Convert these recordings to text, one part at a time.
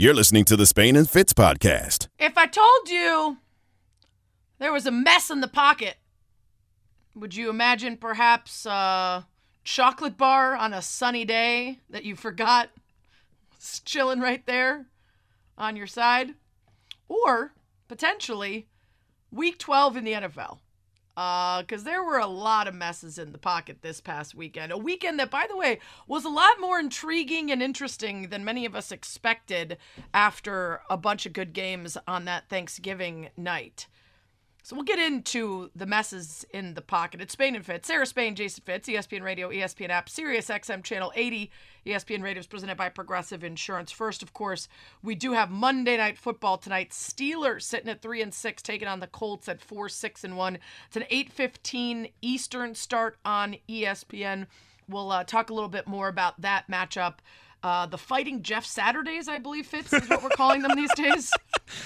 You're listening to the Spain and Fitz podcast. If I told you there was a mess in the pocket, would you imagine perhaps a chocolate bar on a sunny day that you forgot? It's chilling right there on your side. Or potentially week 12 in the NFL. Because there were a lot of messes in the pocket this past weekend. A weekend that, by the way, was a lot more intriguing and interesting than many of us expected after a bunch of good games on that Thanksgiving night. So we'll get into the messes in the pocket. It's Spain and Fitz. Sarah Spain, Jason Fitz, ESPN Radio, ESPN app, Sirius XM Channel 80. ESPN Radio is presented by Progressive Insurance. First, of course, we do have Monday Night Football tonight. Steelers sitting at 3-6, taking on the Colts at 4-6-1. It's an 8:15 Eastern start on ESPN. We'll talk a little bit more about that matchup. The Fighting Jeff Saturdays, I believe, Fitz, is what we're calling them these days.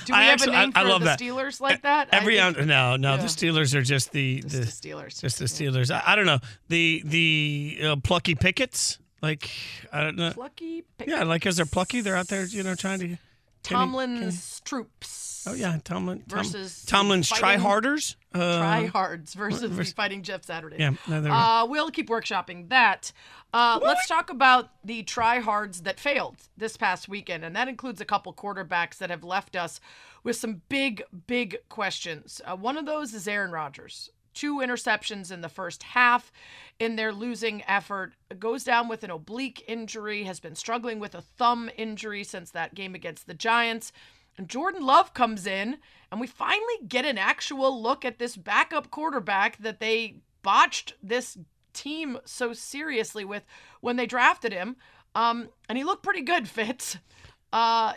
Do we have a name for the Steelers like that? The Steelers are just the Steelers. Just the Steelers. I don't know. The Plucky Pickets? Like, I don't know. Plucky Pickets. Yeah, like, because they're plucky, they're out there, you know, trying to... Tomlin's troops. Oh, yeah, versus Tomlin's tryharders. Tryhards versus the Fighting Jeff Saturday. Yeah, no, we'll keep workshopping that. Let's talk about the tryhards that failed this past weekend, and that includes a couple quarterbacks that have left us with some big, big questions. One of those is Aaron Rodgers. 2 interceptions in the first half in their losing effort. Goes down with an oblique injury, has been struggling with a thumb injury since that game against the Giants. And Jordan Love comes in, and we finally get an actual look at this backup quarterback that they botched this team so seriously with when they drafted him. And he looked pretty good, Fitz.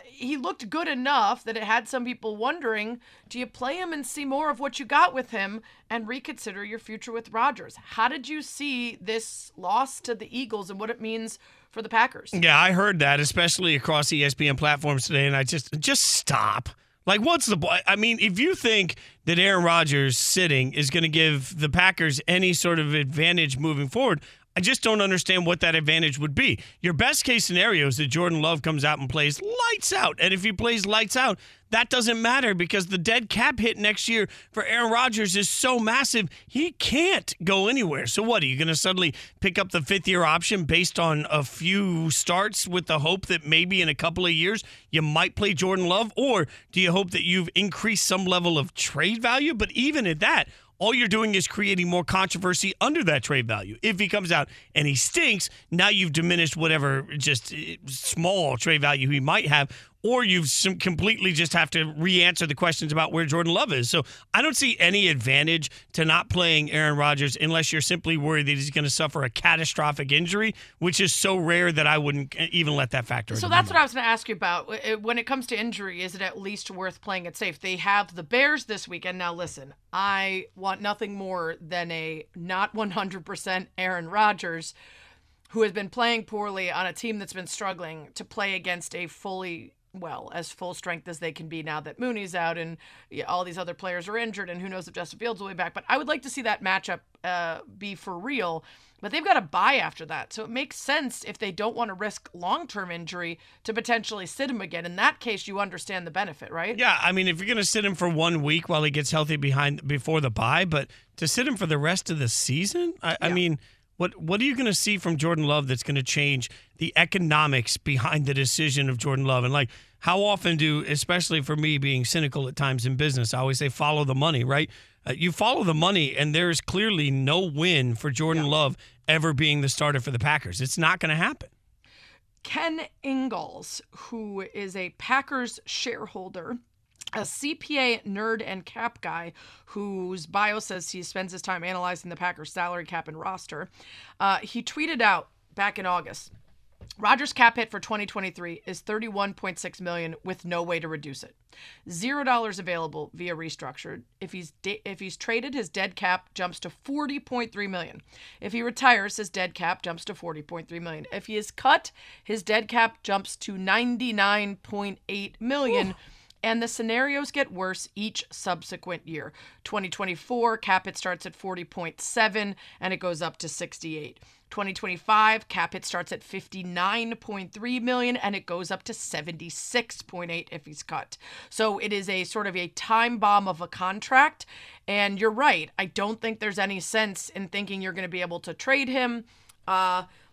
He looked good enough that it had some people wondering, do you play him and see more of what you got with him and reconsider your future with Rodgers? How did you see this loss to the Eagles and what it means for the Packers? Yeah, I heard that, especially across ESPN platforms today, and I just stop. Like, what's the point? I mean, if you think that Aaron Rodgers sitting is going to give the Packers any sort of advantage moving forward, I just don't understand what that advantage would be. Your best case scenario is that Jordan Love comes out and plays lights out. And if he plays lights out, that doesn't matter because the dead cap hit next year for Aaron Rodgers is so massive, he can't go anywhere. So what, are you going to suddenly pick up the fifth-year option based on a few starts with the hope that maybe in a couple of years you might play Jordan Love? Or do you hope that you've increased some level of trade value? But even at that, all you're doing is creating more controversy under that trade value. If he comes out and he stinks, now you've diminished whatever just small trade value he might have, or you completely just have to re-answer the questions about where Jordan Love is. So I don't see any advantage to not playing Aaron Rodgers unless you're simply worried that he's going to suffer a catastrophic injury, which is so rare that I wouldn't even let that factor in. So that's what I was going to ask you about. When it comes to injury, is it at least worth playing it safe? They have the Bears this weekend. Now, listen, I want nothing more than a not 100% Aaron Rodgers who has been playing poorly on a team that's been struggling to play against a fully... well, as full strength as they can be now that Mooney's out and all these other players are injured and who knows if Justin Fields will be back. But I would like to see that matchup be for real. But they've got a bye after that. So it makes sense if they don't want to risk long-term injury to potentially sit him again. In that case, you understand the benefit, right? Yeah, I mean, if you're going to sit him for 1 week while he gets healthy before the bye, but to sit him for the rest of the season? I mean... What are you going to see from Jordan Love that's going to change the economics behind the decision of Jordan Love? And, like, how often do, especially for me being cynical at times in business, I always say follow the money, right? You follow the money, and there is clearly no win for Jordan Love ever being the starter for the Packers. It's not going to happen. Ken Ingalls, who is a Packers shareholder, a CPA nerd and cap guy whose bio says he spends his time analyzing the Packers' salary cap and roster, he tweeted out back in August, Rodgers' cap hit for 2023 is $31.6 million with no way to reduce it. $0 available via restructured. If he's traded, his dead cap jumps to $40.3 million. If he retires, his dead cap jumps to $40.3 million. If he is cut, his dead cap jumps to $99.8 million. and the scenarios get worse each subsequent year. 2024, cap hit starts at 40.7, and it goes up to 68. 2025, cap hit starts at 59.3 million, and it goes up to 76.8 if he's cut. So it is a sort of a time bomb of a contract. And you're right. I don't think there's any sense in thinking you're going to be able to trade him.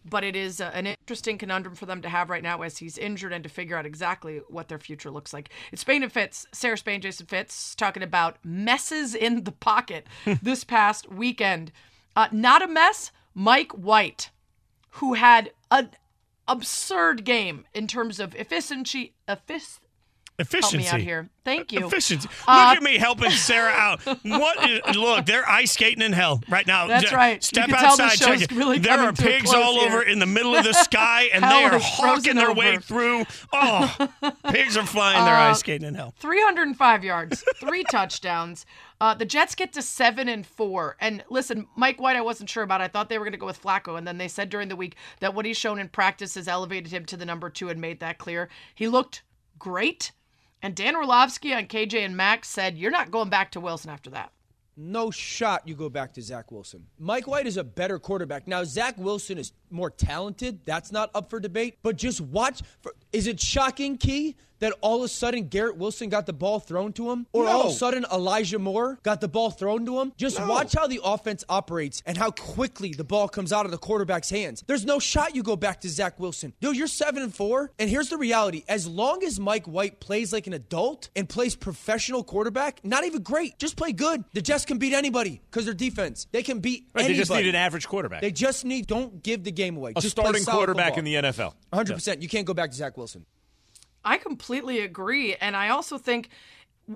But it is an interesting conundrum for them to have right now as he's injured, and to figure out exactly what their future looks like. It's Spain and Fitz, Sarah Spain, Jason Fitz, talking about messes in the pocket this past weekend. Not a mess, Mike White, who had an absurd game in terms of efficiency. Help me out here. Thank you. Efficiency. Look at me helping Sarah out. Look, they're ice skating in hell right now. That's right. Step outside. Check really there are pigs all over in the middle of the sky, and they are hawking their way through. Oh, pigs are flying. They're ice skating in hell. 305 yards, 3 touchdowns. The Jets get to 7-4. And listen, Mike White, I wasn't sure about. I thought they were going to go with Flacco. And then they said during the week that what he's shown in practice has elevated him to the number 2 and made that clear. He looked great. And Dan Orlovsky on KJ and Max said, you're not going back to Wilson after that. No shot you go back to Zach Wilson. Mike White is a better quarterback. Now, Zach Wilson is more talented. That's not up for debate. But just watch. Is it shocking, Key, that all of a sudden Garrett Wilson got the ball thrown to him? Or all of a sudden Elijah Moore got the ball thrown to him? Just watch how the offense operates and how quickly the ball comes out of the quarterback's hands. There's no shot you go back to Zach Wilson. Dude, you're 7-4, and here's the reality. As long as Mike White plays like an adult and plays professional quarterback, not even great, just play good. The Jets can beat anybody because their defense. They can beat anybody. They just need an average quarterback. They just need, don't give the game away. A just starting quarterback in the NFL. 100%. Yeah. You can't go back to Zach Wilson. I completely agree. And I also think,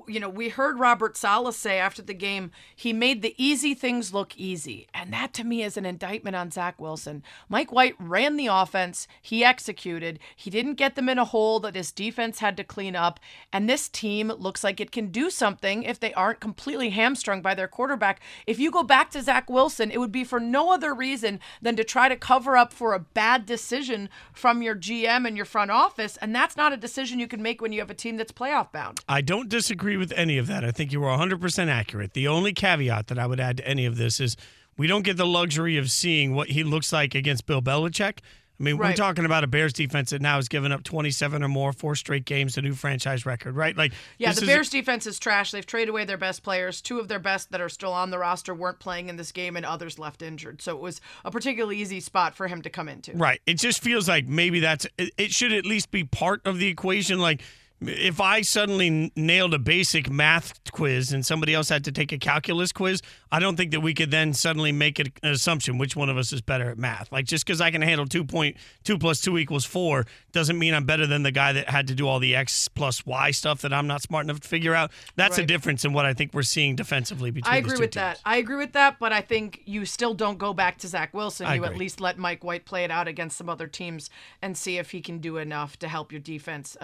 you know, we heard Robert Saleh say after the game, he made the easy things look easy. And that to me is an indictment on Zach Wilson. Mike White ran the offense. He executed. He didn't get them in a hole that his defense had to clean up. And this team looks like it can do something if they aren't completely hamstrung by their quarterback. If you go back to Zach Wilson, it would be for no other reason than to try to cover up for a bad decision from your GM and your front office. And that's not a decision you can make when you have a team that's playoff bound. I don't disagree with any of that. I think you were 100% accurate. The only caveat that I would add to any of this is we don't get the luxury of seeing what he looks like against Bill Belichick. I mean, We're talking about a Bears defense that now has given up 27 or more, 4 straight games, a new franchise record, right? Like, yeah, the Bears defense is trash. They've traded away their best players. 2 of their best that are still on the roster weren't playing in this game, and others left injured. So it was a particularly easy spot for him to come into. Right. It just feels like maybe it should at least be part of the equation. Like, if I suddenly nailed a basic math quiz and somebody else had to take a calculus quiz, I don't think that we could then suddenly make an assumption which one of us is better at math. Like, just because I can handle 2.2 plus 2 equals 4 doesn't mean I'm better than the guy that had to do all the X plus Y stuff that I'm not smart enough to figure out. That's a difference in what I think we're seeing defensively between these two teams. I agree with that, but I think you still don't go back to Zach Wilson. You at least let Mike White play it out against some other teams and see if he can do enough to help your defense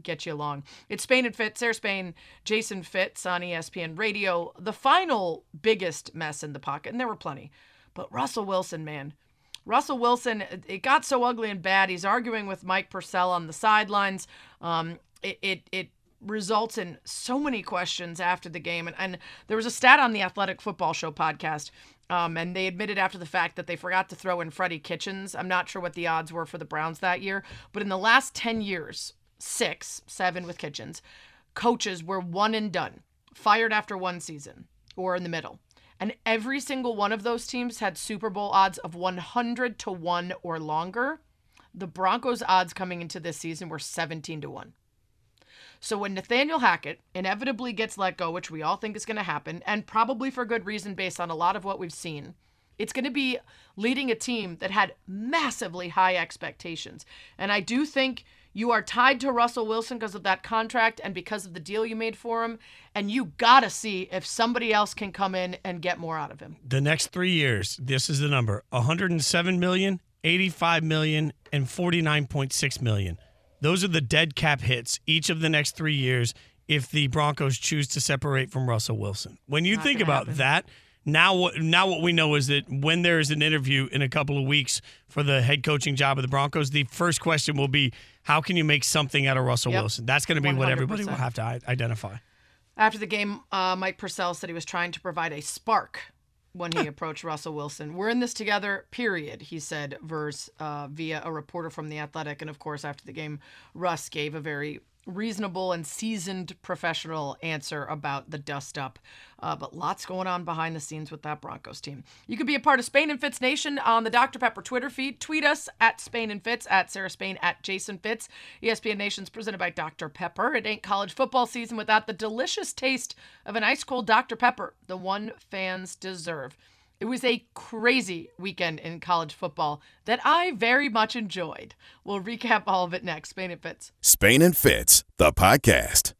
get you along. It's Spain and Fitz, Sarah Spain, Jason Fitz on ESPN Radio. The final biggest mess in the pocket, and there were plenty, but Russell Wilson, man. Russell Wilson, it got so ugly and bad. He's arguing with Mike Purcell on the sidelines. It results in so many questions after the game. And there was a stat on the Athletic Football Show podcast. And they admitted after the fact that they forgot to throw in Freddie Kitchens. I'm not sure what the odds were for the Browns that year, but in the last 10 years, 6, 7 with Kitchens, coaches were one and done, fired after one season or in the middle. And every single one of those teams had Super Bowl odds of 100-1 or longer. The Broncos' odds coming into this season were 17-1. So when Nathaniel Hackett inevitably gets let go, which we all think is going to happen, and probably for good reason based on a lot of what we've seen, it's going to be leading a team that had massively high expectations. And I do think you are tied to Russell Wilson because of that contract and because of the deal you made for him, and you got to see if somebody else can come in and get more out of him. The next 3 years, this is the number, $107 million, $85 million, and $49.6 million. Those are the dead cap hits each of the next 3 years if the Broncos choose to separate from Russell Wilson. When you think about that, Now what we know is that when there is an interview in a couple of weeks for the head coaching job of the Broncos, the first question will be, how can you make something out of Russell Wilson? That's going to be 100%. What everybody will have to identify. After the game, Mike Purcell said he was trying to provide a spark when he approached Russell Wilson. We're in this together, period, he said, via a reporter from The Athletic. And, of course, after the game, Russ gave a very reasonable and seasoned professional answer about the dust-up. But lots going on behind the scenes with that Broncos team. You could be a part of Spain and Fitz Nation on the Dr. Pepper Twitter feed. Tweet us at Spain and Fitz, at Sarah Spain, at Jason Fitz. ESPN Nation's presented by Dr. Pepper. It ain't college football season without the delicious taste of an ice-cold Dr. Pepper, the one fans deserve. It was a crazy weekend in college football that I very much enjoyed. We'll recap all of it next. Spain and Fitz. Spain and Fitz, the podcast.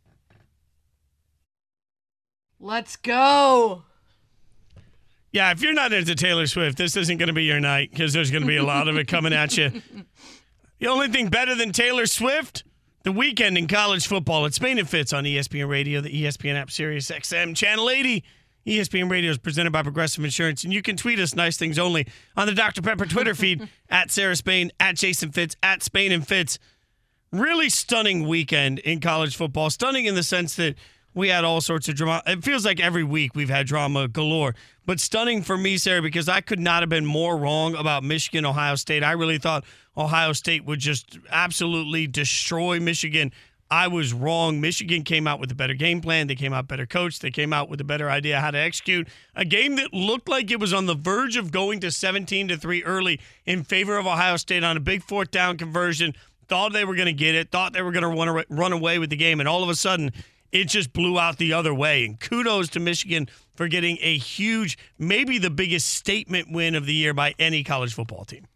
Let's go. Yeah, if you're not into Taylor Swift, this isn't going to be your night because there's going to be a lot of it coming at you. The only thing better than Taylor Swift? The weekend in college football at Spain and Fitz on ESPN Radio, the ESPN app, Sirius XM, Channel 80. ESPN Radio is presented by Progressive Insurance, and you can tweet us nice things only on the Dr. Pepper Twitter feed at Sarah Spain, at Jason Fitz, at Spain and Fitz. Really stunning weekend in college football. Stunning in the sense that we had all sorts of drama. It feels like every week we've had drama galore. But stunning for me, Sarah, because I could not have been more wrong about Michigan, Ohio State. I really thought Ohio State would just absolutely destroy Michigan. I was wrong. Michigan came out with a better game plan. They came out better coached. They came out with a better idea how to execute. A game that looked like it was on the verge of going to 17-3 early in favor of Ohio State on a big fourth down conversion. Thought they were going to get it. Thought they were going to run away with the game. And all of a sudden, it just blew out the other way. And kudos to Michigan for getting a huge, maybe the biggest statement win of the year by any college football team.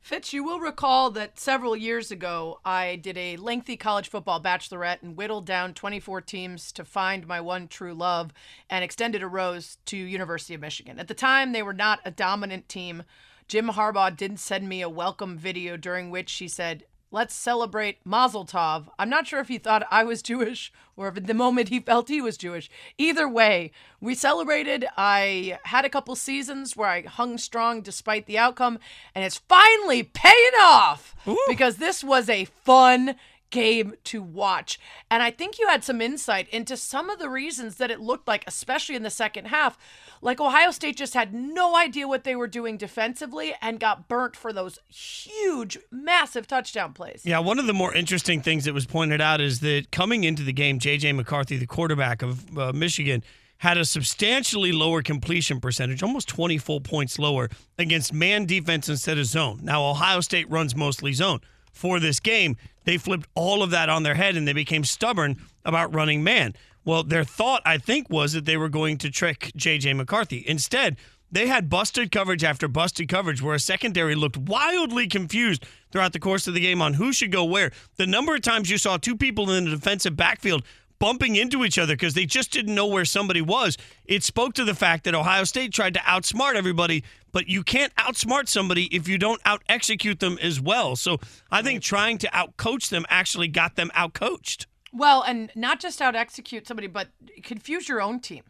Fitz, you will recall that several years ago, I did a lengthy college football bachelorette and whittled down 24 teams to find my one true love and extended a rose to University of Michigan. At the time, they were not a dominant team. Jim Harbaugh didn't send me a welcome video during which he said, "Let's celebrate Mazel Tov." I'm not sure if he thought I was Jewish or if at the moment he felt he was Jewish. Either way, we celebrated. I had a couple seasons where I hung strong despite the outcome, and it's finally paying off. Ooh. Because this was a fun game to watch. And I think you had some insight into some of the reasons that it looked like, especially in the second half, like Ohio State just had no idea what they were doing defensively and got burnt for those huge, massive touchdown plays. Yeah, one of the more interesting things that was pointed out is that coming into the game, JJ McCarthy, the quarterback of Michigan, had a substantially lower completion percentage, almost 20 full points lower, against man defense instead of zone. Now, Ohio State runs mostly zone. For this game, they flipped all of that on their head and they became stubborn about running man. Well, their thought, I think, was that they were going to trick J.J. McCarthy. Instead, they had busted coverage after busted coverage where a secondary looked wildly confused throughout the course of the game on who should go where. The number of times you saw two people in the defensive backfield bumping into each other because they just didn't know where somebody was. It spoke to the fact that Ohio State tried to outsmart everybody, but you can't outsmart somebody if you don't out-execute them as well. So I think trying to out-coach them actually got them out-coached. Well, and not just out-execute somebody, but confuse your own team.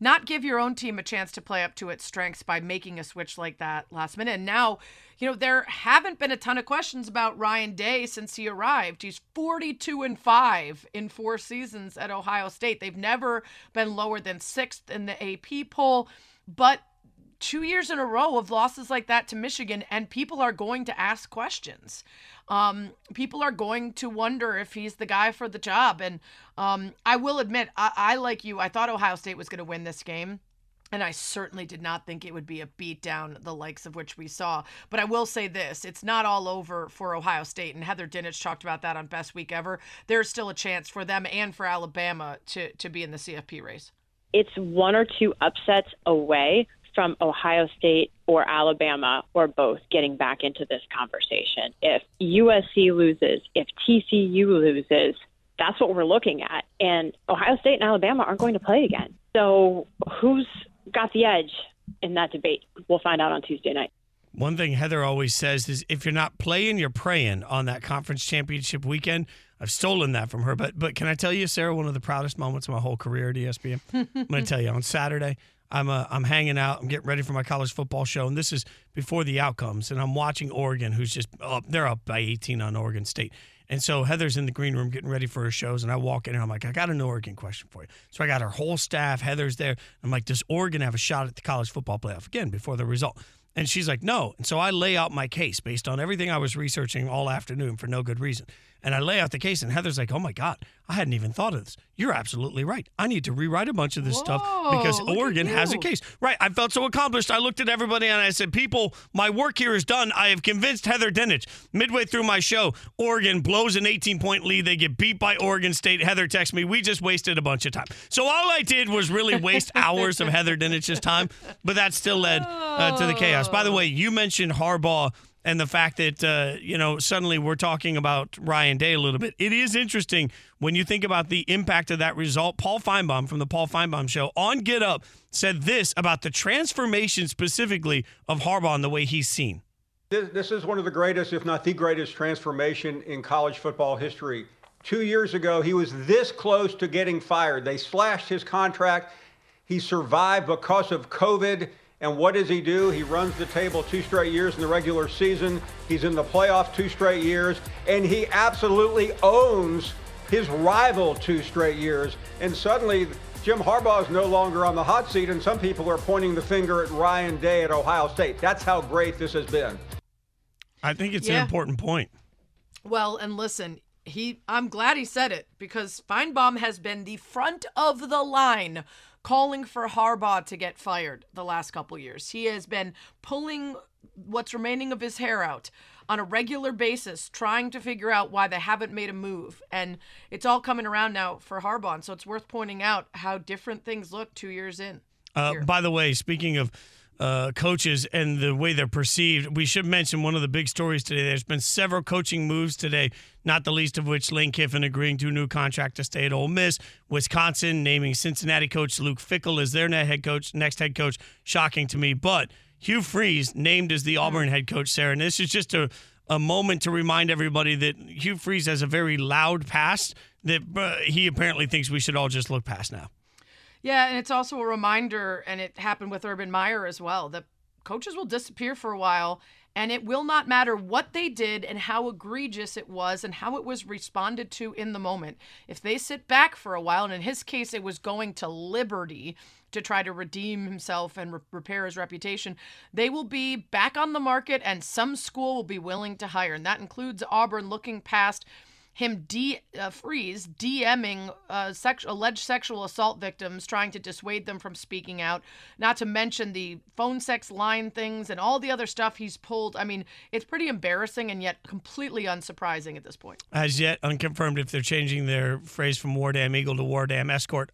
Not give your own team a chance to play up to its strengths by making a switch like that last minute. And now, you know, there haven't been a ton of questions about Ryan Day since he arrived. He's 42-5 in 4 seasons at Ohio State. They've never been lower than 6th in the AP poll, but 2 years in a row of losses like that to Michigan, and people are going to ask questions. People are going to wonder if he's the guy for the job. And I will admit, I like you, I thought Ohio State was going to win this game. And I certainly did not think it would be a beatdown, the likes of which we saw. But I will say this, it's not all over for Ohio State. And Heather Dinich talked about that on Best Week Ever. There's still a chance for them and for Alabama to be in the CFP race. It's one or two upsets away from Ohio State or Alabama or both getting back into this conversation. If USC loses, if TCU loses, that's what we're looking at. And Ohio State and Alabama aren't going to play again. So who's got the edge in that debate? We'll find out on Tuesday night. One thing Heather always says is if you're not playing, you're praying on that conference championship weekend. I've stolen that from her. But can I tell you, Sarah, one of the proudest moments of my whole career at ESPN? I'm going to tell you, on Saturday, I'm hanging out. I'm getting ready for my college football show, and this is before the outcomes. And I'm watching Oregon, who's just up. They're up by 18 on Oregon State. And so Heather's in the green room getting ready for her shows, and I walk in, and I'm like, I got an Oregon question for you. So I got her whole staff. Heather's there. I'm like, does Oregon have a shot at the college football playoff? Again, before the result. And she's like, no. And so I lay out my case based on everything I was researching all afternoon for no good reason. And I lay out the case, and Heather's like, oh, my God, I hadn't even thought of this. You're absolutely right. I need to rewrite a bunch of this stuff because Oregon has a case. Right. I felt so accomplished. I looked at everybody, and I said, people, my work here is done. I have convinced Heather Dinich. Midway through my show, Oregon blows an 18-point lead. They get beat by Oregon State. Heather texts me, we just wasted a bunch of time. So all I did was really waste hours of Heather Dinich's time, but that still led to the chaos. By the way, you mentioned Harbaugh. And the fact that, suddenly we're talking about Ryan Day a little bit. It is interesting when you think about the impact of that result. Paul Finebaum from the Paul Finebaum Show on Get Up said this about the transformation specifically of Harbaugh and the way he's seen. This is one of the greatest, if not the greatest, transformation in college football history. 2 years ago, he was this close to getting fired. They slashed his contract. He survived because of COVID. And what does he do? He runs the table 2 straight years in the regular season. He's in the playoff 2 straight years. And he absolutely owns his rival 2 straight years. And suddenly, Jim Harbaugh is no longer on the hot seat, and some people are pointing the finger at Ryan Day at Ohio State. That's how great this has been. I think it's an important point. Well, and listen, I'm glad he said it, because Finebaum has been the front of the line calling for Harbaugh to get fired the last couple years. He has been pulling what's remaining of his hair out on a regular basis, trying to figure out why they haven't made a move. And it's all coming around now for Harbaugh. And so it's worth pointing out how different things look 2 years in. By the way, speaking of coaches and the way they're perceived, we should mention one of the big stories today. There's been several coaching moves today, not the least of which Lane Kiffin agreeing to a new contract to stay at Ole Miss. Wisconsin naming Cincinnati coach Luke Fickel as their next head coach. Shocking to me. But Hugh Freeze named as the Auburn head coach, Sarah. And this is just a moment to remind everybody that Hugh Freeze has a very loud past that he apparently thinks we should all just look past now. Yeah, and it's also a reminder, and it happened with Urban Meyer as well, that coaches will disappear for a while, and it will not matter what they did and how egregious it was and how it was responded to in the moment. If they sit back for a while, and in his case, it was going to Liberty to try to redeem himself and repair his reputation, they will be back on the market, and some school will be willing to hire. And that includes Auburn looking past him Freeze DMing alleged sexual assault victims, trying to dissuade them from speaking out, not to mention the phone sex line things and all the other stuff he's pulled. I mean, it's pretty embarrassing and yet completely unsurprising at this point. As yet unconfirmed if they're changing their phrase from War Damn Eagle to War Damn Escort.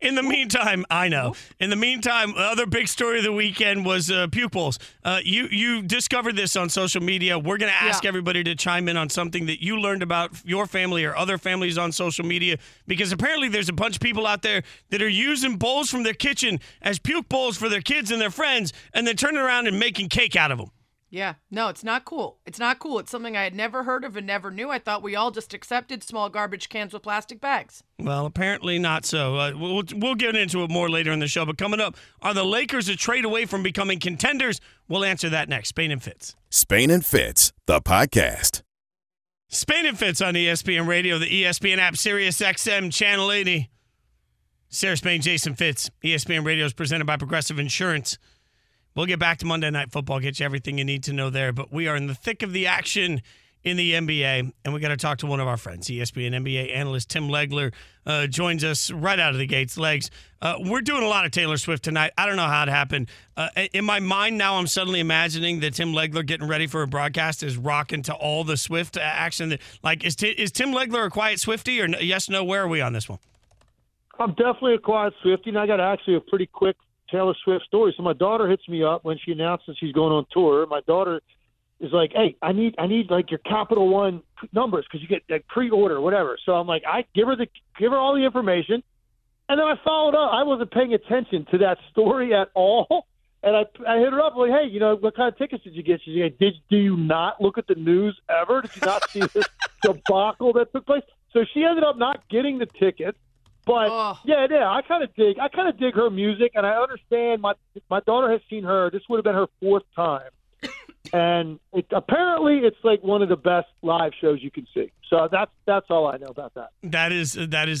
In the meantime, In the meantime, other big story of the weekend was pupils. You discovered this on social media. We're going to ask everybody to chime in on something that you learned about your family or other families on social media, because apparently there's a bunch of people out there that are using bowls from their kitchen as puke bowls for their kids and their friends, and then turning around and making cake out of them. Yeah, no, it's not cool. It's not cool. It's something I had never heard of and never knew. I thought we all just accepted small garbage cans with plastic bags. Well, apparently not so. We'll get into it more later in the show, but coming up, are the Lakers a trade away from becoming contenders? We'll answer that next. Spain and Fitz. Spain and Fitz, the podcast. Spain and Fitz on ESPN Radio, the ESPN app, Sirius XM, Channel 80. Sarah Spain, Jason Fitz. ESPN Radio is presented by Progressive Insurance. We'll get back to Monday Night Football, get you everything you need to know there. But we are in the thick of the action in the NBA, and we got to talk to one of our friends. ESPN NBA analyst Tim Legler joins us right out of the gates. Legs, we're doing a lot of Taylor Swift tonight. I don't know how it happened. In my mind now, I'm suddenly imagining that Tim Legler getting ready for a broadcast is rocking to all the Swift action. Like, is Tim Legler a quiet Swiftie, or yes, no? Where are we on this one? I'm definitely a quiet Swiftie, and I got actually a pretty quick Taylor Swift story. So my daughter hits me up when she announces she's going on tour. My daughter is like, hey, I need like your Capital One numbers because you get like pre-order, whatever. So I'm like, I give her all the information, and then I followed up. I wasn't paying attention to that story at all, and I hit her up like, hey, what kind of tickets did you get? She's like, do you not look at the news ever? Did you not see this debacle that took place? So she ended up not getting the tickets. But yeah, I kind of dig her music, and I understand my daughter has seen her. This would have been her fourth time, and apparently it's like one of the best live shows you can see. So that's all I know about that. That is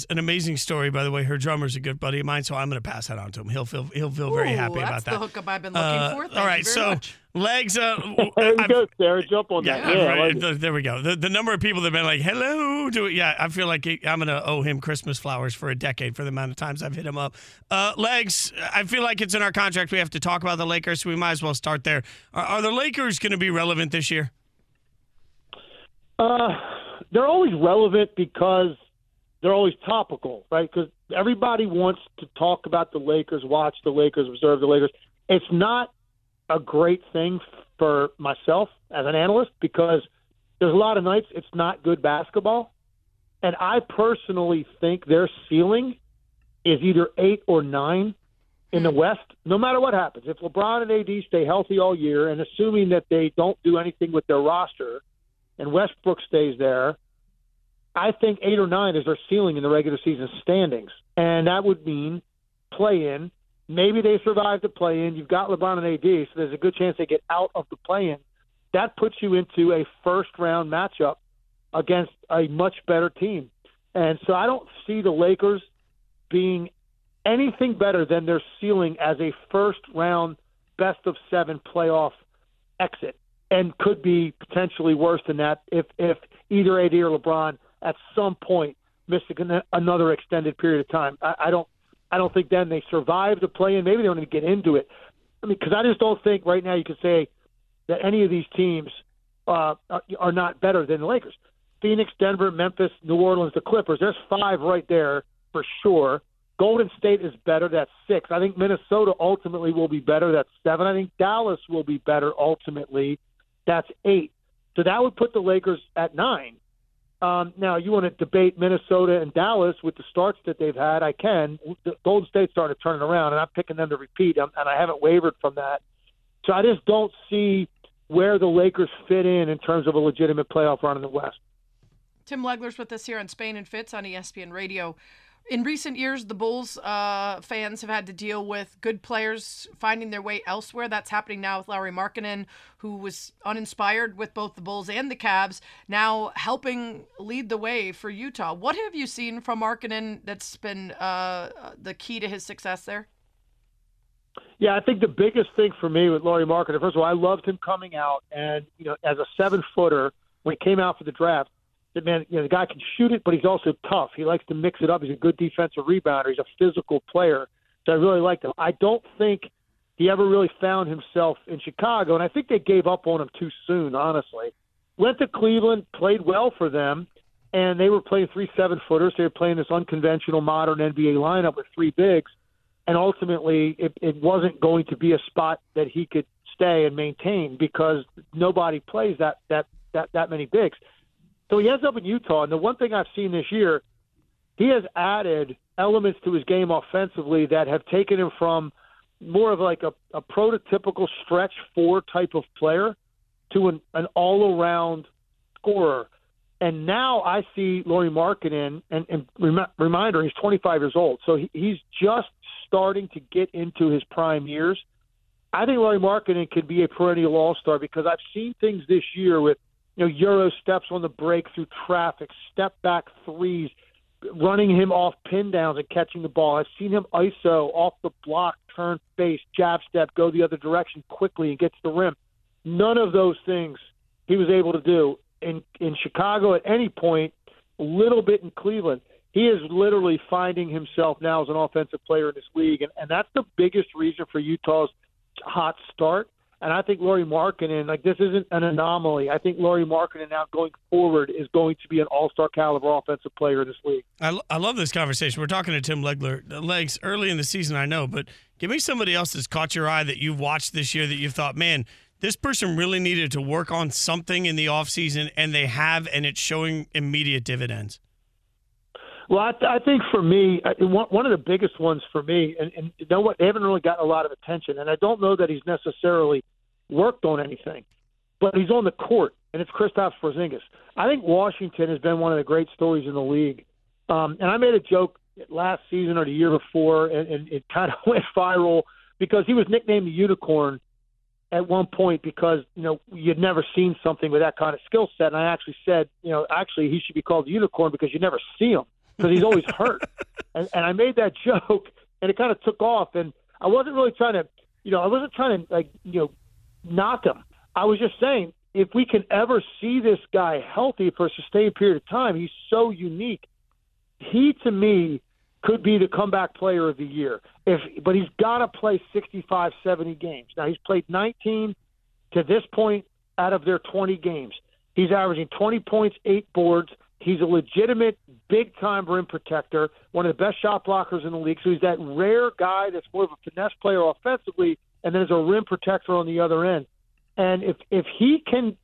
an amazing story, by the way. Her drummer's a good buddy of mine, so I'm going to pass that on to him. He'll feel very happy about that. That's the hookup I've been looking for. Thank all right, you very so. Much. Legs up. There we go, Sarah. Jump on that. Yeah, right. Like there we go. The number of people that have been like, hello. I feel like I'm going to owe him Christmas flowers for a decade for the amount of times I've hit him up. Legs, I feel like it's in our contract. We have to talk about the Lakers, so we might as well start there. Are the Lakers going to be relevant this year? They're always relevant because they're always topical, right? Because everybody wants to talk about the Lakers, watch the Lakers, observe the Lakers. It's not a great thing for myself as an analyst because there's a lot of nights it's not good basketball. And I personally think their ceiling is either 8 or 9 in the West, no matter what happens. If LeBron and AD stay healthy all year, and assuming that they don't do anything with their roster and Westbrook stays there, I think 8 or 9 is their ceiling in the regular season standings. And that would mean play-in. Maybe they survive the play-in. You've got LeBron and AD, so there's a good chance they get out of the play-in. That puts you into a first-round matchup against a much better team. And so I don't see the Lakers being anything better than their ceiling as a first-round best-of-7 playoff exit, and could be potentially worse than that if either AD or LeBron at some point miss another extended period of time. I don't think then they survive the play-in. Maybe they don't even get into it. I mean, because I just don't think right now you can say that any of these teams are not better than the Lakers. Phoenix, Denver, Memphis, New Orleans, the Clippers. There's 5 right there for sure. Golden State is better. That's 6. I think Minnesota ultimately will be better. That's 7. I think Dallas will be better ultimately. That's 8. So that would put the Lakers at 9. Now, you want to debate Minnesota and Dallas with the starts that they've had, I can. The Golden State started turning around, and I'm picking them to repeat, and I haven't wavered from that. So I just don't see where the Lakers fit in terms of a legitimate playoff run in the West. Tim Legler's with us here on Spain and Fitz on ESPN Radio. In recent years, the Bulls fans have had to deal with good players finding their way elsewhere. That's happening now with Lauri Markkanen, who was uninspired with both the Bulls and the Cavs, now helping lead the way for Utah. What have you seen from Markkanen that's been the key to his success there? Yeah, I think the biggest thing for me with Lauri Markkanen, first of all, I loved him coming out. And, you know, as a 7-footer, when he came out for the draft, man, you know, the guy can shoot it, but he's also tough. He likes to mix it up. He's a good defensive rebounder. He's a physical player. So I really liked him. I don't think he ever really found himself in Chicago, and I think they gave up on him too soon, honestly. Went to Cleveland, played well for them, and they were playing 3 7-footers. They were playing this unconventional modern NBA lineup with 3 bigs, and ultimately it wasn't going to be a spot that he could stay and maintain because nobody plays that many bigs. So he ends up in Utah, and the one thing I've seen this year, he has added elements to his game offensively that have taken him from more of like a prototypical stretch 4 type of player to an all-around scorer. And now I see Lauri Markkanen, and reminder, he's 25 years old, so he's just starting to get into his prime years. I think Lauri Markkanen could be a perennial all-star because I've seen things this year with, you know, Euro steps on the break through traffic, step-back threes, running him off pin downs and catching the ball. I've seen him ISO off the block, turn face, jab step, go the other direction quickly and get to the rim. None of those things he was able to do in Chicago at any point, a little bit in Cleveland. He is literally finding himself now as an offensive player in this league, and that's the biggest reason for Utah's hot start. And I think Lauri Markkanen, like, this isn't an anomaly. I think Lauri Markkanen now going forward is going to be an all-star caliber offensive player in this league. I love this conversation. We're talking to Tim Legler. Legs, early in the season, I know, but give me somebody else that's caught your eye that you've watched this year that you've thought, man, this person really needed to work on something in the offseason, and they have, and it's showing immediate dividends. Well, I think for me, one of the biggest ones for me, and you know what, they haven't really gotten a lot of attention, and I don't know that he's necessarily worked on anything, but he's on the court, and it's Kristaps Porzingis. I think Washington has been one of the great stories in the league, and I made a joke last season or the year before, and it kind of went viral because he was nicknamed the Unicorn at one point because, you know, you'd never seen something with that kind of skill set. And I actually said, you know, actually he should be called the Unicorn because you never see him because he's always hurt. And I made that joke, and it kind of took off. And I wasn't really trying to, you know, I wasn't trying to, like, you know, knock him. I was just saying, if we can ever see this guy healthy for a sustained period of time, he's so unique. He, to me, could be the comeback player of the year. But he's got to play 65, 70 games. Now, he's played 19 to this point out of their 20 games. He's averaging 20 points, 8 boards. He's a legitimate big-time rim protector, one of the best shot blockers in the league. So he's that rare guy that's more of a finesse player offensively and then is a rim protector on the other end. And if he can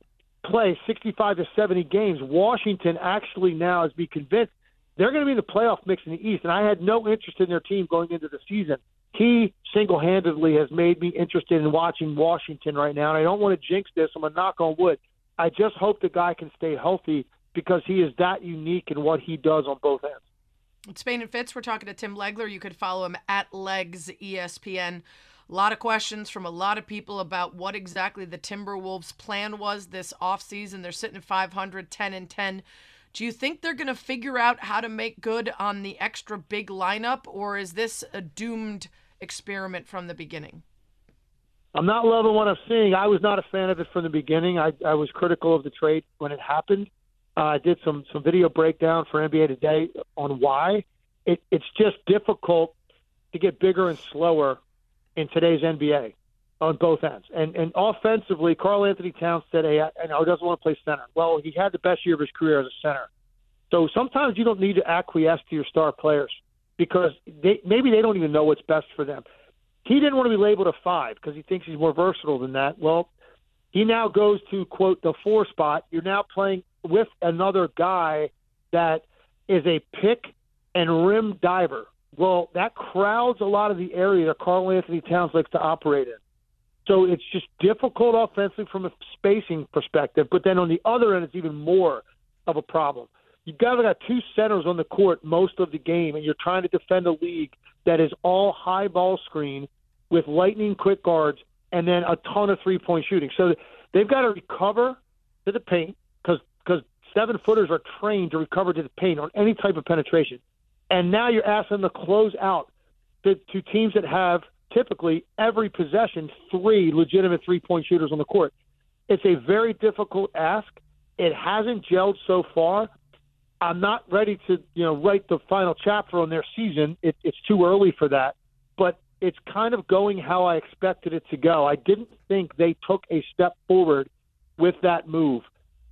play 65 to 70 games, Washington actually now has been convinced they're going to be in the playoff mix in the East, and I had no interest in their team going into the season. He single-handedly has made me interested in watching Washington right now, and I don't want to jinx this. I'm going to knock on wood. I just hope the guy can stay healthy because he is that unique in what he does on both ends. Spain and Fitz, we're talking to Tim Legler. You could follow him at Legs ESPN. A lot of questions from a lot of people about what exactly the Timberwolves' plan was this offseason. They're sitting at 500, 10-10. Do you think they're going to figure out how to make good on the extra big lineup, or is this a doomed experiment from the beginning? I'm not loving what I'm seeing. I was not a fan of it from the beginning. I was critical of the trade when it happened. I did some video breakdown for NBA Today on why. It's just difficult to get bigger and slower in today's NBA on both ends. And offensively, Karl-Anthony Towns said, hey, I know he doesn't want to play center. Well, he had the best year of his career as a center. So sometimes you don't need to acquiesce to your star players because maybe they don't even know what's best for them. He didn't want to be labeled a 5 because he thinks he's more versatile than that. Well, he now goes to, quote, the 4 spot. You're now playing with another guy that is a pick and rim diver. Well, that crowds a lot of the area that Karl-Anthony Towns likes to operate in. So it's just difficult offensively from a spacing perspective. But then on the other end, it's even more of a problem. You've got 2 centers on the court most of the game, and you're trying to defend a league that is all high ball screen with lightning-quick guards and then a ton of three-point shooting. So they've got to recover to the paint because 7-footers are trained to recover to the paint on any type of penetration. And now you're asking them to close out to teams that have typically every possession 3 legitimate three-point shooters on the court. It's a very difficult ask. It hasn't gelled so far. I'm not ready to write the final chapter on their season. It's too early for that. But it's kind of going how I expected it to go. I didn't think they took a step forward with that move.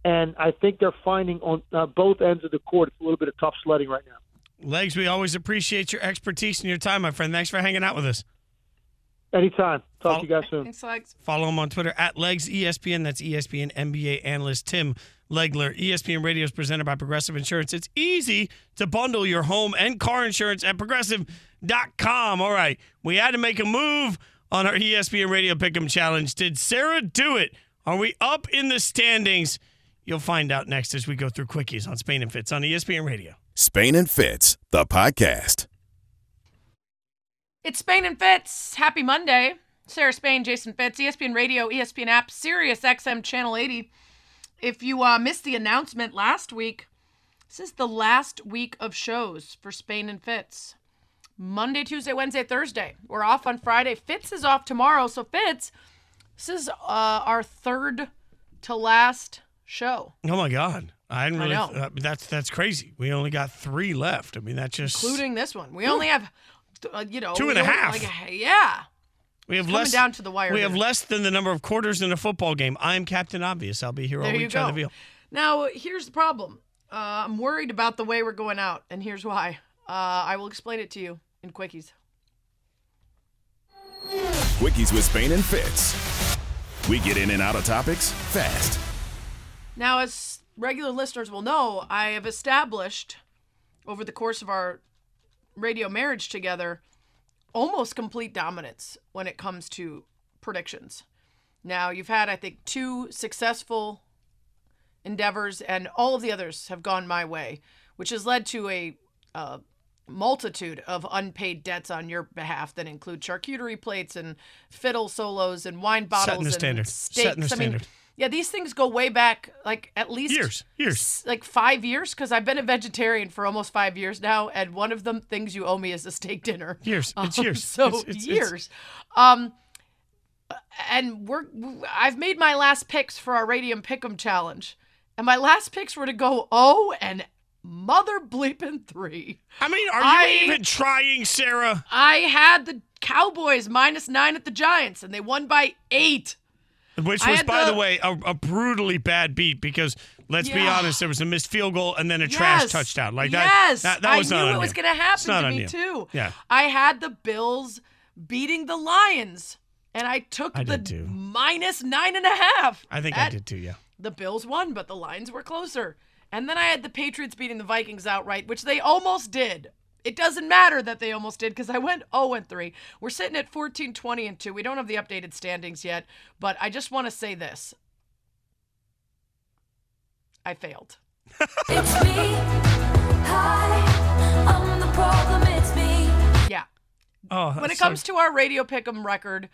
And I think they're finding on both ends of the court it's a little bit of tough sledding right now. Legs, we always appreciate your expertise and your time, my friend. Thanks for hanging out with us. Anytime. Talk to you guys soon. Thanks, Legs. Follow him on Twitter at Legs ESPN. That's ESPN NBA analyst Tim Legler. ESPN Radio is presented by Progressive Insurance. It's easy to bundle your home and car insurance at Progressive.com. All right, we had to make a move on our ESPN Radio Pick'em Challenge. Did Sarah do it? Are we up in the standings? You'll find out next as we go through quickies on Spain and Fitz on ESPN Radio. Spain and Fitz, the podcast. It's Spain and Fitz. Happy Monday. Sarah Spain, Jason Fitz, ESPN Radio, ESPN app, Sirius XM Channel 80. If you missed the announcement last week, this is the last week of shows for Spain and Fitz. Monday, Tuesday, Wednesday, Thursday. We're off on Friday. Fitz is off tomorrow. So Fitz, this is our third to last show. Oh, my God. I didn't really. I know. That's crazy. We only got 3 left. I mean, that just including this one. We only have, 2.5. We have less down to the wire. We have less than the number of quarters in a football game. I'm Captain Obvious. I'll be here all week trying to reveal. Now, here's the problem. I'm worried about the way we're going out, and here's why. I will explain it to you in Quickies. Quickies with Spain and Fitz. We get in and out of topics fast. Now, as regular listeners will know, I have established over the course of our radio marriage together almost complete dominance when it comes to predictions. Now, you've had, I think, 2 successful endeavors, and all of the others have gone my way, which has led to a multitude of unpaid debts on your behalf that include charcuterie plates and fiddle solos and wine bottles and standard. Steaks. Setting the standard. I mean, yeah, these things go way back, like at least years, like 5 years. Because I've been a vegetarian for almost 5 years now, and one of the things you owe me is a steak dinner. Years. And I've made my last picks for our Radium Pick'em Challenge, and my last picks were to go 0-3. I mean, are you even trying, Sarah? I had the Cowboys -9 at the Giants, and they won by 8. Which was, by the way, a brutally bad beat because, let's be honest, there was a missed field goal and then a trash touchdown. Like that was not on you. I knew it was going to happen to me, too. Yeah. I had the Bills beating the Lions, and I took the -9.5. I think I did, too, yeah. The Bills won, but the Lions were closer. And then I had the Patriots beating the Vikings outright, which they almost did. It doesn't matter that they almost did because I went 0-3. We're sitting at 14-20-2. We don't have the updated standings yet, but I just want to say this. I failed. It's me. Hi. I'm the problem. It's me. Yeah. When it comes to our Radio Pick'em record,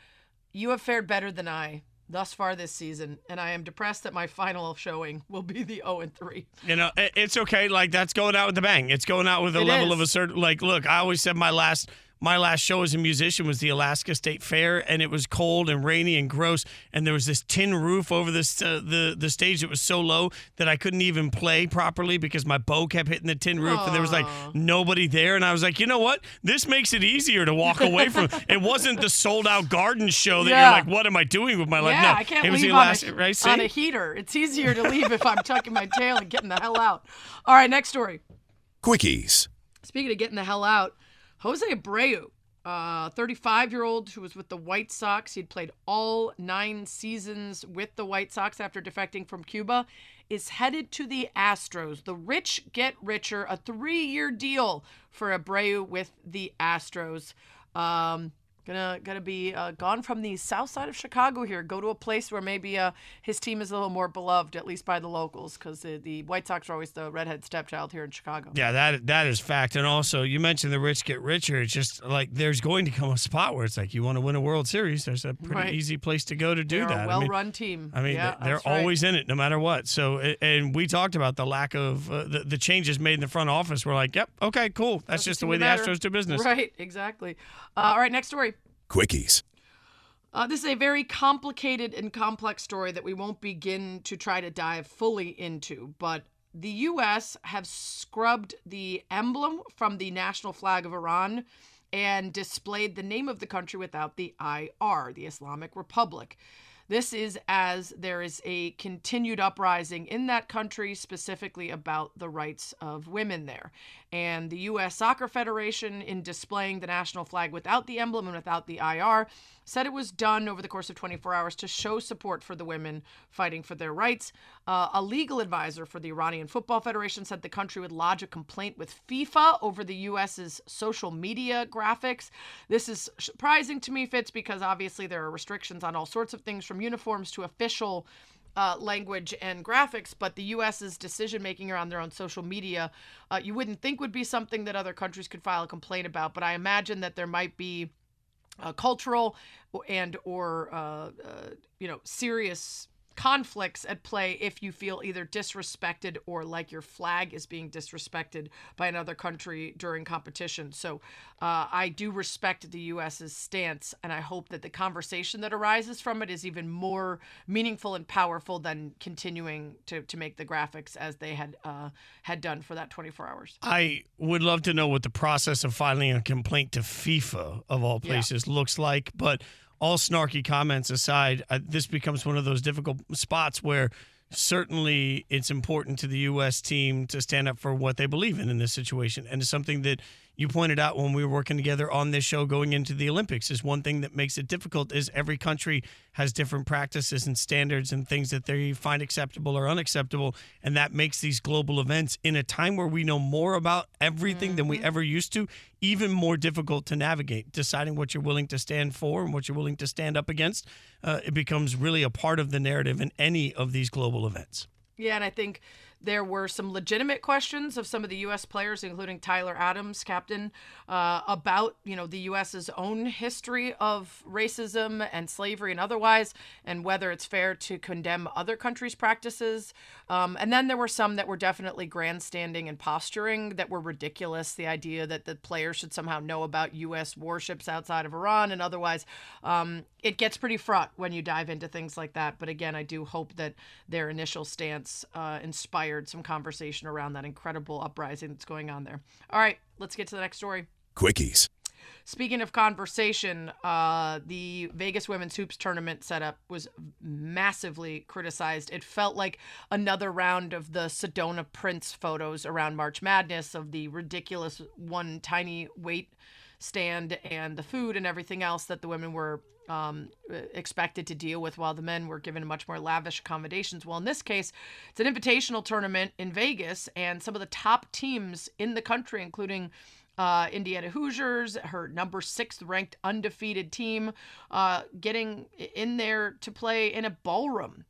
you have fared better than I thus far this season, and I am depressed that my final showing will be the 0-3. You know, it's okay. Like, that's going out with a bang. It's going out with a level of a certain, like, look, I always said my last show as a musician was the Alaska State Fair, and it was cold and rainy and gross, and there was this tin roof over this, the stage that was so low that I couldn't even play properly because my bow kept hitting the tin roof, and there was, like, nobody there. And I was like, you know what? This makes it easier to walk away from. It wasn't the sold-out garden show that you're like, what am I doing with my life? Yeah, no, I can't leave on a heater. It's easier to leave if I'm tucking my tail and getting the hell out. All right, next story. Quickies. Speaking of getting the hell out, Jose Abreu, 35-year-old who was with the White Sox. He'd played all 9 seasons with the White Sox after defecting from Cuba, is headed to the Astros. The rich get richer. A 3-year deal for Abreu with the Astros. Gonna be gone from the south side of Chicago here. Go to a place where maybe his team is a little more beloved, at least by the locals, because the White Sox are always the redhead stepchild here in Chicago. Yeah, that is fact. And also, you mentioned the rich get richer. It's just like there's going to come a spot where it's like you want to win a World Series. There's a pretty easy place to go to do that. A well-run team. I mean, they're always in it no matter what. So, and we talked about the lack of the changes made in the front office. We're like, yep, okay, cool. That's just the way the Astros do business. Right, exactly. All right, next story. Quickies. This is a very complicated and complex story that we won't begin to try to dive fully into, but the U.S. have scrubbed the emblem from the national flag of Iran and displayed the name of the country without the IR, the Islamic Republic. This is as there is a continued uprising in that country, specifically about the rights of women there. And the U.S. Soccer Federation, in displaying the national flag without the emblem and without the IR, said it was done over the course of 24 hours to show support for the women fighting for their rights. A legal advisor for the Iranian Football Federation said the country would lodge a complaint with FIFA over the U.S.'s social media graphics. This is surprising to me, Fitz, because obviously there are restrictions on all sorts of things from uniforms to official language and graphics, but the U.S.'s decision-making around their own social media, you wouldn't think would be something that other countries could file a complaint about, but I imagine that there might be cultural and or, serious conflicts at play if you feel either disrespected or like your flag is being disrespected by another country during competition. So I do respect the U.S.'s stance, and I hope that the conversation that arises from it is even more meaningful and powerful than continuing to make the graphics as they had done for that 24 hours. I would love to know what the process of filing a complaint to FIFA, of all places, looks like, but all snarky comments aside, this becomes one of those difficult spots where certainly it's important to the U.S. team to stand up for what they believe in this situation. And it's something that you pointed out when we were working together on this show going into the Olympics is one thing that makes it difficult is every country has different practices and standards and things that they find acceptable or unacceptable. And that makes these global events in a time where we know more about everything than we ever used to, even more difficult to navigate. Deciding what you're willing to stand for and what you're willing to stand up against, it becomes really a part of the narrative in any of these global events. Yeah, and I think There were some legitimate questions of some of the U.S. players, including Tyler Adams, captain, about, you know, the U.S.'s own history of racism and slavery and otherwise, and whether it's fair to condemn other countries' practices. And then there were some that were definitely grandstanding and posturing that were ridiculous. The idea that the players should somehow know about U.S. warships outside of Iran and otherwise. It gets pretty fraught when you dive into things like that. But again, I do hope that their initial stance inspired some conversation around that incredible uprising that's going on there. All right, let's get to the next story. Quickies. Speaking of conversation, the Vegas Women's Hoops tournament setup was massively criticized. It felt like another round of the Sedona Prince photos around March Madness, of the ridiculous one tiny weight stand and the food and everything else that the women were expected to deal with, while the men were given much more lavish accommodations. Well, in this case, it's an invitational tournament in Vegas, and some of the top teams in the country, including Indiana Hoosiers, her number 6th ranked undefeated team, getting in there to play in a ballroom.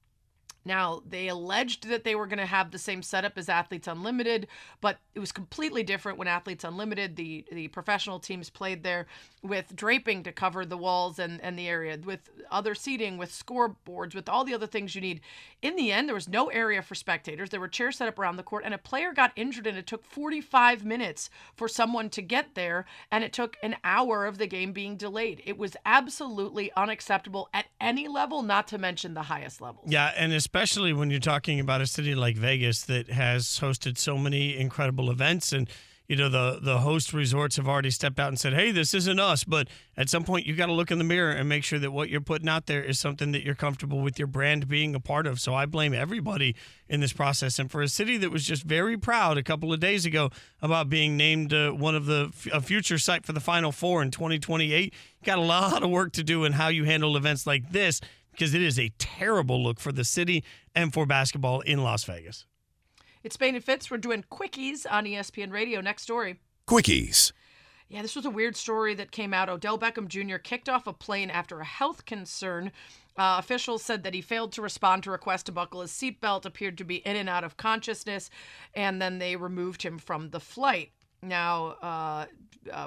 Now, they alleged that they were going to have the same setup as Athletes Unlimited, but it was completely different when Athletes Unlimited, the professional teams played there with draping to cover the walls and the area, with other seating, with scoreboards, with all the other things you need. In the end, there was no area for spectators. There were chairs set up around the court, and a player got injured, and it took 45 minutes for someone to get there, and it took an hour of the game being delayed. It was absolutely unacceptable at any level, not to mention the highest level. Yeah, and especially when you're talking about a city like Vegas that has hosted so many incredible events, and you know the host resorts have already stepped out and said, hey, this isn't us. But at some point, you got to look in the mirror and make sure that what you're putting out there is something that you're comfortable with your brand being a part of. So I blame everybody in this process. And for a city that was just very proud a couple of days ago about being named one of the future site for the Final Four in 2028, you got a lot of work to do in how you handle events like this, because it is a terrible look for the city and for basketball in Las Vegas. It's Spain and Fitz. We're doing Quickies on ESPN Radio. Next story. Quickies. Yeah, this was a weird story that came out. Odell Beckham Jr. kicked off a plane after a health concern. Officials said that he failed to respond to requests to buckle his seatbelt, appeared to be in and out of consciousness, and then they removed him from the flight. Now,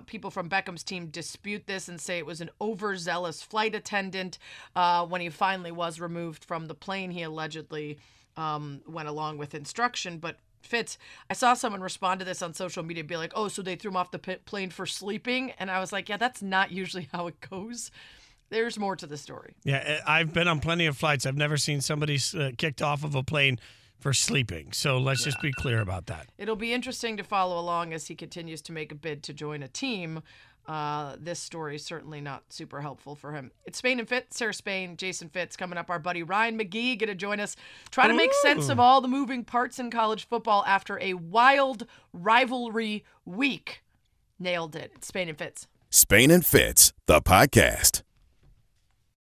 people from Beckham's team dispute this and say it was an overzealous flight attendant. When he finally was removed from the plane, he allegedly went along with instruction. But Fitz, I saw someone respond to this on social media, be like, oh, so they threw him off the plane for sleeping. And I was like, yeah, that's not usually how it goes. There's more to the story. Yeah, I've been on plenty of flights. I've never seen somebody kicked off of a plane for sleeping. So let's just be clear about that. It'll be interesting to follow along as he continues to make a bid to join a team. This story is certainly not super helpful for him. It's Spain and Fitz, Sarah Spain, Jason Fitz. Coming up, our buddy Ryan McGee going to join us, try to make sense of all the moving parts in college football after a wild rivalry week. Nailed it. It's Spain and Fitz. Spain and Fitz, the podcast.